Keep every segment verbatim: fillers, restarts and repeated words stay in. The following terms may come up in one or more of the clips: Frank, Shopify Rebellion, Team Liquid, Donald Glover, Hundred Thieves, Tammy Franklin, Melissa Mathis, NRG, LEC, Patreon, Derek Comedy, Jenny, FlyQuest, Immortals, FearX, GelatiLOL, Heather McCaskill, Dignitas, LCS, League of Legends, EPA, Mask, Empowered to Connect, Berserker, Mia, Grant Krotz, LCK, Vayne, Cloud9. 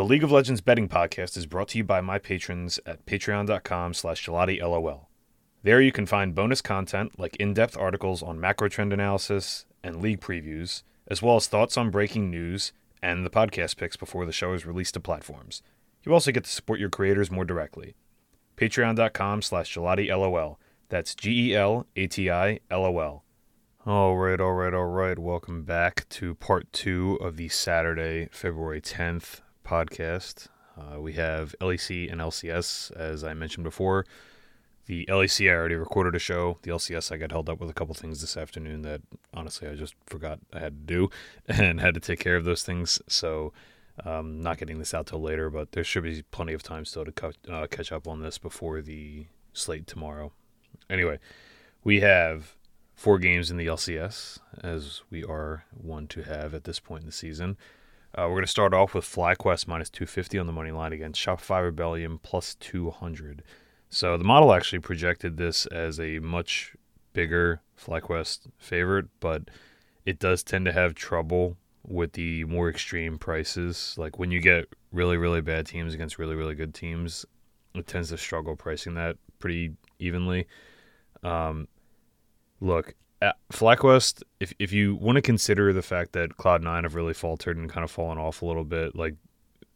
The League of Legends betting podcast is brought to you by my patrons at patreon.com slash gelattilol. There you can find bonus content like in-depth articles on macro trend analysis and league previews, as well as thoughts on breaking news and the podcast picks before the show is released to platforms. You also get to support your creators more directly. Patreon.com slash gelattilol. That's G E L A T I L O L. All right, all right, all right. Welcome back to part two of the Saturday, February tenth podcast. Uh, we have L E C and L C S, as I mentioned before. The L E C, I already recorded a show. The L C S, I got held up with a couple things this afternoon that, honestly, I just forgot I had to do and had to take care of those things. So um, not getting this out till later, but there should be plenty of time still to co- uh, catch up on this before the slate tomorrow. Anyway, we have four games in the L C S, as we are one to have at this point in the season. Uh, we're going to start off with FlyQuest minus two fifty on the money line against Shopify Rebellion plus two hundred. So the model actually projected this as a much bigger FlyQuest favorite, but it does tend to have trouble with the more extreme prices. Like when you get really, really bad teams against really, really good teams, it tends to struggle pricing that pretty evenly. Um, look, FlyQuest, if, if you want to consider the fact that Cloud nine have really faltered and kind of fallen off a little bit, like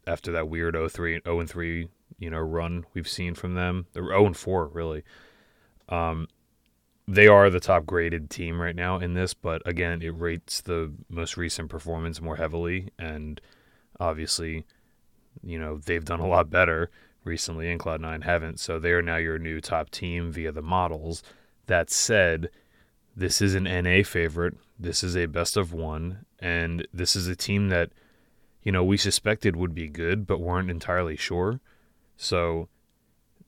after that weird oh and three you know, run we've seen from them. They're oh and four, really. Um, they are the top-graded team right now in this, but again, it rates the most recent performance more heavily, and obviously, you know, they've done a lot better recently, and Cloud nine haven't, so they are now your new top team via the models. That said, this is an N A favorite, this is a best-of-one, and this is a team that, you know, we suspected would be good, but weren't entirely sure. So,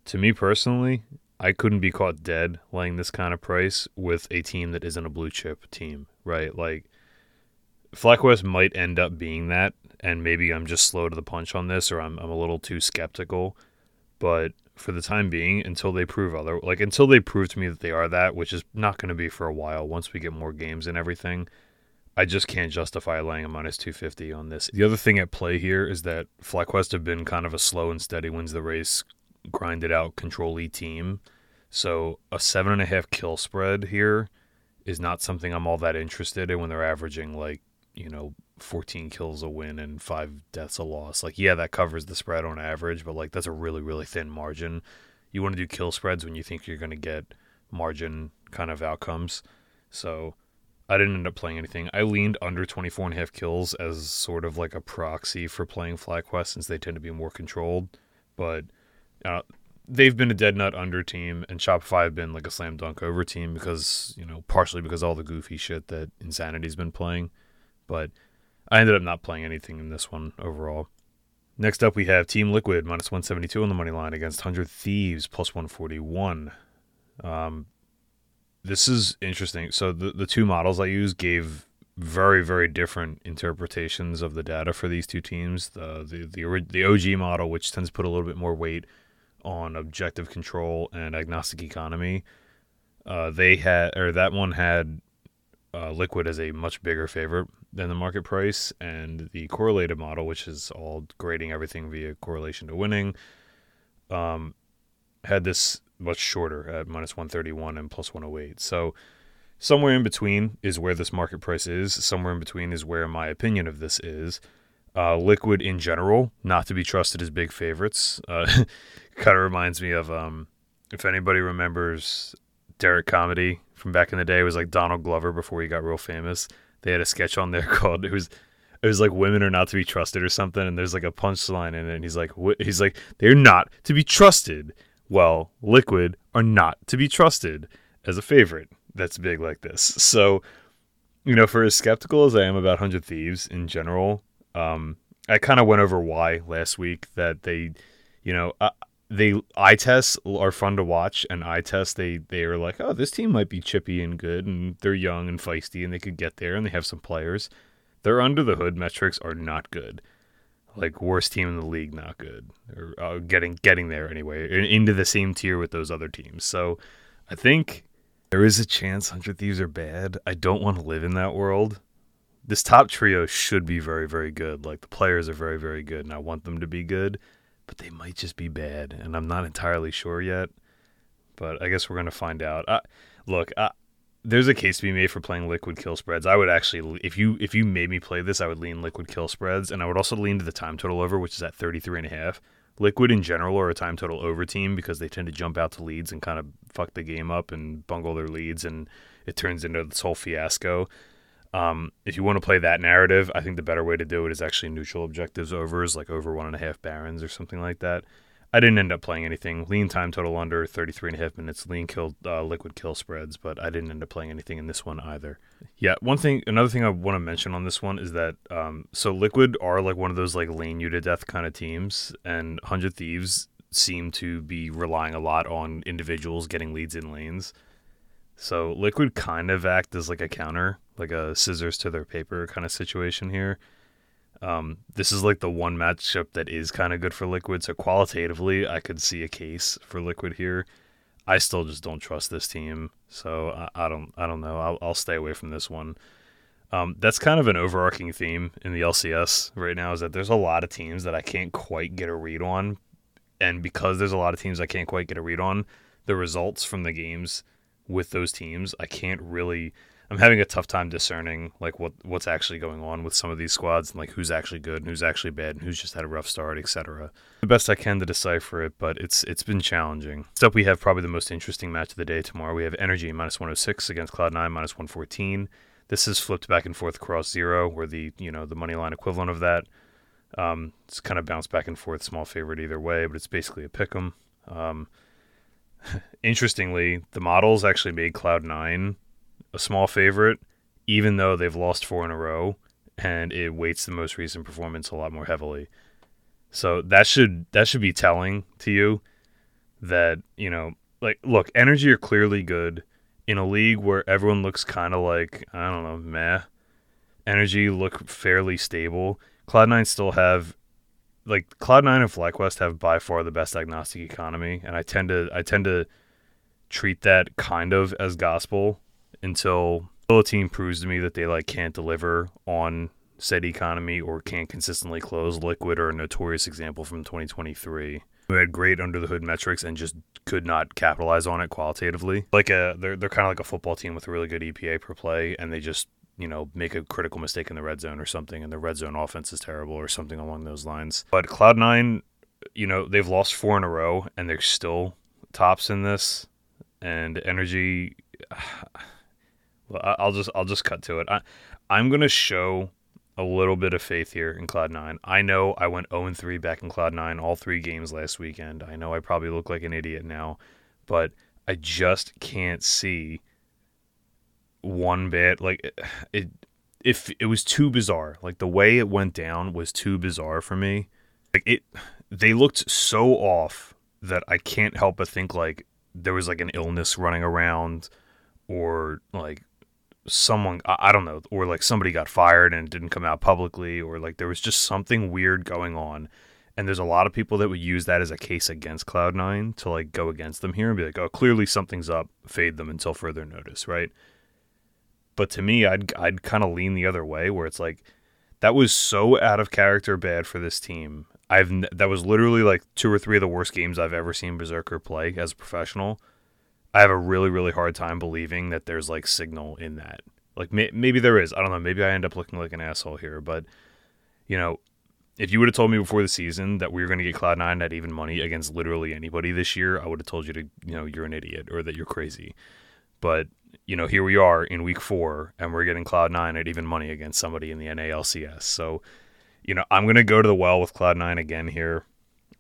to me personally, I couldn't be caught dead laying this kind of price with a team that isn't a blue chip team, right? Like, FlyQuest might end up being that, and maybe I'm just slow to the punch on this, or I'm I'm a little too skeptical. But for the time being, until they prove other, like until they prove to me that they are that, which is not going to be for a while. Once we get more games and everything, I just can't justify laying a minus two fifty on this. The other thing at play here is that FlyQuest have been kind of a slow and steady wins the race, grind it out, control-y team. So a seven and a half kill spread here is not something I'm all that interested in when they're averaging like, you know, fourteen kills a win and five deaths a loss. Like, yeah, that covers the spread on average, but like that's a really, really thin margin. You want to do kill spreads when you think you're going to get margin kind of outcomes. So I didn't end up playing anything. I leaned under twenty-four and a half kills as sort of like a proxy for playing FlyQuest since they tend to be more controlled. But uh, they've been a dead nut under team, and Shopify have been like a slam dunk over team because, you know, partially because all the goofy shit that Insanity's been playing. But I ended up not playing anything in this one overall. Next up, we have Team Liquid minus one seventy-two on the money line against Hundred Thieves plus one forty-one. Um... This is interesting. So the, the two models I used gave very, very different interpretations of the data for these two teams. The, the the the O G model, which tends to put a little bit more weight on objective control and agnostic economy, uh, they had or that one had uh, Liquid as a much bigger favorite than the market price, and the correlated model, which is all grading everything via correlation to winning, um, had this much shorter at minus one thirty-one and plus one oh eight. So somewhere in between is where this market price is. Somewhere in between is where my opinion of this is. Uh, Liquid in general, not to be trusted as big favorites. Uh, kind of reminds me of, um, if anybody remembers Derek Comedy from back in the day, it was like Donald Glover before he got real famous. They had a sketch on there called, it was It was like women are not to be trusted or something. And there's like a punchline in it. And he's like, wh- he's like, they're not to be trusted. Well, Liquid are not to be trusted as a favorite that's big like this. So, you know, for as skeptical as I am about Hundred Thieves in general, um, I kind of went over why last week that they, you know, uh, they eye tests are fun to watch, and eye tests, they, they are like, oh, this team might be chippy and good, and they're young and feisty, and they could get there, and they have some players. Their under-the-hood metrics are not good. Like, worst team in the league, not good. Or uh, getting getting there anyway, into the same tier with those other teams. So I think there is a chance Hundred Thieves are bad. I don't want to live in that world. this top trio should be very, very good. Like, the players are very, very good, and I want them to be good, but they might just be bad, and I'm not entirely sure yet. But I guess we're going to find out. I, look, I, there's a case to be made for playing Liquid kill spreads. I would actually, if you if you made me play this, I would lean Liquid kill spreads, and I would also lean to the time total over, which is at thirty-three and a half. Liquid in general are a time total over team because they tend to jump out to leads and kind of fuck the game up and bungle their leads, and it turns into this whole fiasco. Um, if you want to play that narrative, I think the better way to do it is actually neutral objectives overs, like over one and a half barons or something like that. I didn't end up playing anything. Lean time total under thirty-three and a half minutes. Lean kill uh, liquid kill spreads, but I didn't end up playing anything in this one either. Yeah, one thing, another thing I want to mention on this one is that um, so Liquid are like one of those like lane you to death kind of teams, and Hundred Thieves seem to be relying a lot on individuals getting leads in lanes. So Liquid kind of act as like a counter, like a scissors to their paper kind of situation here. Um, this is like the one matchup that is kind of good for Liquid, so qualitatively I could see a case for Liquid here. I still just don't trust this team, so I, I don't I don't know. I'll, I'll stay away from this one. Um, that's kind of an overarching theme in the L C S right now, is that there's a lot of teams that I can't quite get a read on, and because there's a lot of teams I can't quite get a read on, the results from the games with those teams, I can't really... I'm having a tough time discerning like what what's actually going on with some of these squads, and like who's actually good and who's actually bad and who's just had a rough start, et cetera. The best I can to decipher it, but it's it's been challenging. Next up, we have probably the most interesting match of the day tomorrow. We have N R G minus one oh six against Cloud nine minus one fourteen. This is flipped back and forth across zero, where the you know the money line equivalent of that. Um, it's kind of bounced back and forth, small favorite either way, but it's basically a pick 'em. Um, interestingly, the models actually made Cloud nine a small favorite, even though they've lost four in a row, and it weights the most recent performance a lot more heavily. So that should that should be telling to you that, you know, like, look, N R G are clearly good in a league where everyone looks kind of like, I don't know, meh. N R G look fairly stable. Cloud nine still have, like, Cloud nine and FlyQuest have by far the best agnostic economy, and I tend to I tend to treat that kind of as gospel. Until a team proves to me that they like can't deliver on said economy or can't consistently close. Liquid are a notorious example from twenty twenty-three, who had great under the hood metrics and just could not capitalize on it qualitatively. Like a they're they're kind of like a football team with a really good E P A per play, and they just you know make a critical mistake in the red zone or something, and the red zone offense is terrible or something along those lines. But Cloud nine, you know they've lost four in a row and they're still tops in this, and N R G. Well, I'll just I'll just cut to it. I, I'm going to show a little bit of faith here in Cloud nine. I know I went oh and three back in Cloud nine all three games last weekend. I know I probably look like an idiot now, but I just can't see one bit. Like, it, if it was too bizarre. Like, the way it went down was too bizarre for me. Like, it, they looked so off that I can't help but think, like, there was, like, an illness running around or, like, someone, I don't know, or like somebody got fired and didn't come out publicly, or like there was just something weird going on. And there's a lot of people that would use that as a case against Cloud nine to like go against them here and be like, oh, clearly something's up, fade them until further notice, right? But to me, I'd, I'd kind of lean the other way, where it's like, that was so out of character bad for this team. I've that was literally like two or three of the worst games I've ever seen Berserker play as a professional. I have a really, really hard time believing that there's, like, signal in that. Like, may- maybe there is. I don't know. Maybe I end up looking like an asshole here. But, you know, if you would have told me before the season that we were going to get Cloud nine at even money against literally anybody this year, I would have told you to, you know, you're an idiot or that you're crazy. But, you know, here we are in week four, and we're getting Cloud nine at even money against somebody in the N A L C S. So, you know, I'm going to go to the well with Cloud nine again here.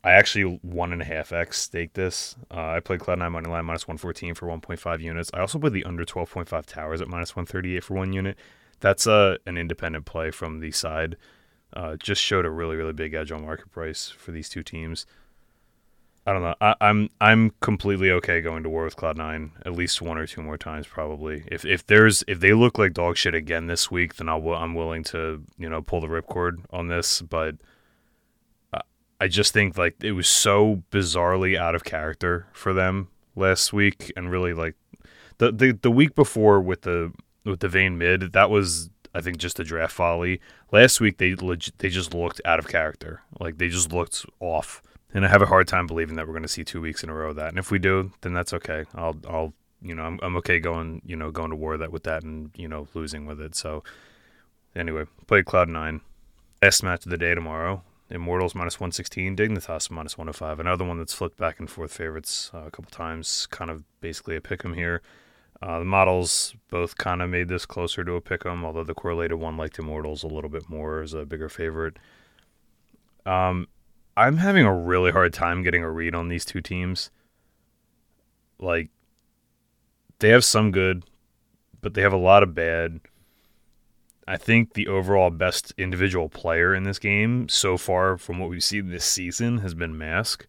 I actually one and a half X staked this. Uh, I played Cloud nine moneyline minus one fourteen for one point five units. I also played the under twelve point five towers at minus one thirty-eight for one unit. That's uh, an independent play from the side. Uh, just showed a really, really big edge on market price for these two teams. I don't know. I, I'm I'm completely okay going to war with Cloud nine at least one or two more times probably. If if there's if they look like dog shit again this week, then I'll I'm willing to you know pull the ripcord on this, but. I just think, like, it was so bizarrely out of character for them last week, and really, like, the the, the week before with the with the Vayne mid, that was I think just the draft volley last week, they legit, they just looked out of character. Like they just looked off, and I have a hard time believing that we're going to see two weeks in a row of that. And if we do, then that's okay. I'll, I'll, you know, I'm, I'm okay going, you know, going to war that with that and, you know, losing with it. So anyway, play Cloud nine. Last match of the day tomorrow. Immortals minus one sixteen, Dignitas minus one oh five. Another one that's flipped back and forth favorites uh, a couple times, kind of basically a pick 'em here. Uh, the models both kind of made this closer to a pick 'em, although the correlated one liked Immortals a little bit more as a bigger favorite. Um, I'm having a really hard time getting a read on these two teams. Like, they have some good, but they have a lot of bad. I think the overall best individual player in this game so far from what we've seen this season has been Mask.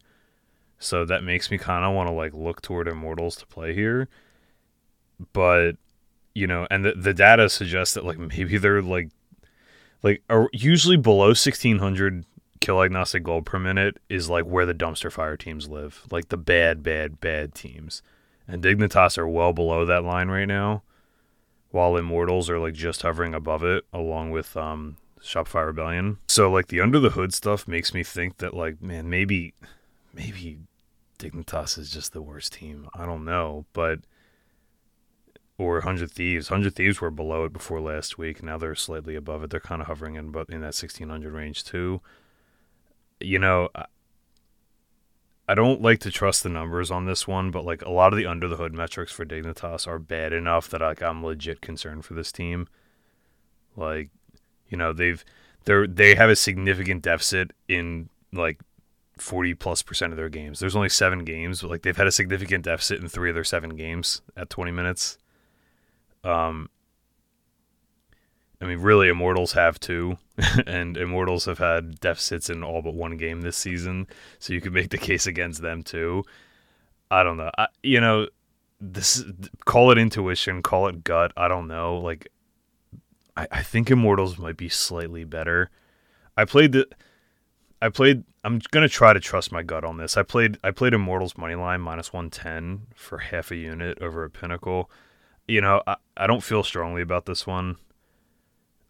So that makes me kind of want to like look toward Immortals to play here. But, you know, and the, the data suggests that like maybe they're like, like are usually below sixteen hundred kill agnostic gold per minute is like where the dumpster fire teams live. Like the bad, bad, bad teams. And Dignitas are well below that line right now, while Immortals are, like, just hovering above it, along with um, Shopify Rebellion. So, like, the under-the-hood stuff makes me think that, like, man, maybe maybe Dignitas is just the worst team. I don't know, but... Or Hundred Thieves. Hundred Thieves were below it before last week. Now they're slightly above it. They're kind of hovering in, in that sixteen hundred range, too. You know, I don't like to trust the numbers on this one, but like a lot of the under the hood metrics for Dignitas are bad enough that like I'm legit concerned for this team. Like, you know, they've they're they have a significant deficit in like forty plus percent of their games. There's only seven games, but like they've had a significant deficit in three of their seven games at twenty minutes. Um, I mean, really, Immortals have two, and Immortals have had deficits in all but one game this season, so you could make the case against them, too. I don't know. I, you know, this call it intuition, call it gut, I don't know. Like, I, I think Immortals might be slightly better. I played the... I played... I'm going to try to trust my gut on this. I played I played Immortals moneyline minus one ten for half a unit over at Pinnacle. You know, I, I don't feel strongly about this one.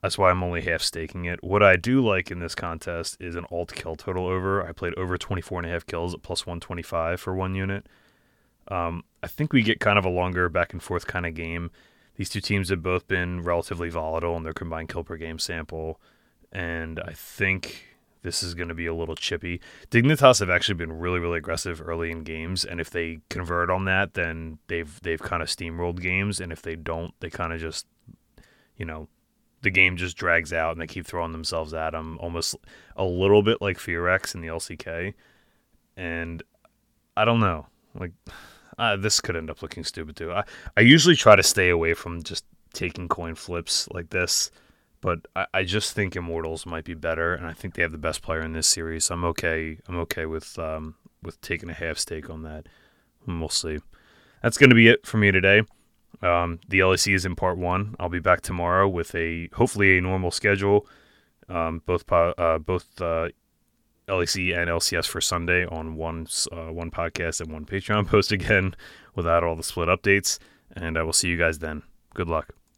That's why I'm only half staking it. What I do like in this contest is an alt kill total over. I played over twenty-four and a half kills at plus one twenty-five for one unit. Um, I think we get kind of a longer back and forth kind of game. These two teams have both been relatively volatile in their combined kill per game sample. And I think this is going to be a little chippy. Dignitas have actually been really, really aggressive early in games. And if they convert on that, then they've, they've kind of steamrolled games. And if they don't, they kind of just, you know, the game just drags out and they keep throwing themselves at them, almost a little bit like FearX in the L C K. And I don't know, like uh, this could end up looking stupid too. I, I usually try to stay away from just taking coin flips like this, but I, I just think Immortals might be better. And I think they have the best player in this series. So I'm okay. I'm okay with, um, with taking a half stake on that. And we'll see. That's going to be it for me today. Um, the L E C is in part one. I'll be back tomorrow with a hopefully a normal schedule. Um, both uh, both uh, L E C and L C S for Sunday on one uh, one podcast and one Patreon post again without all the split updates. And I will see you guys then. Good luck.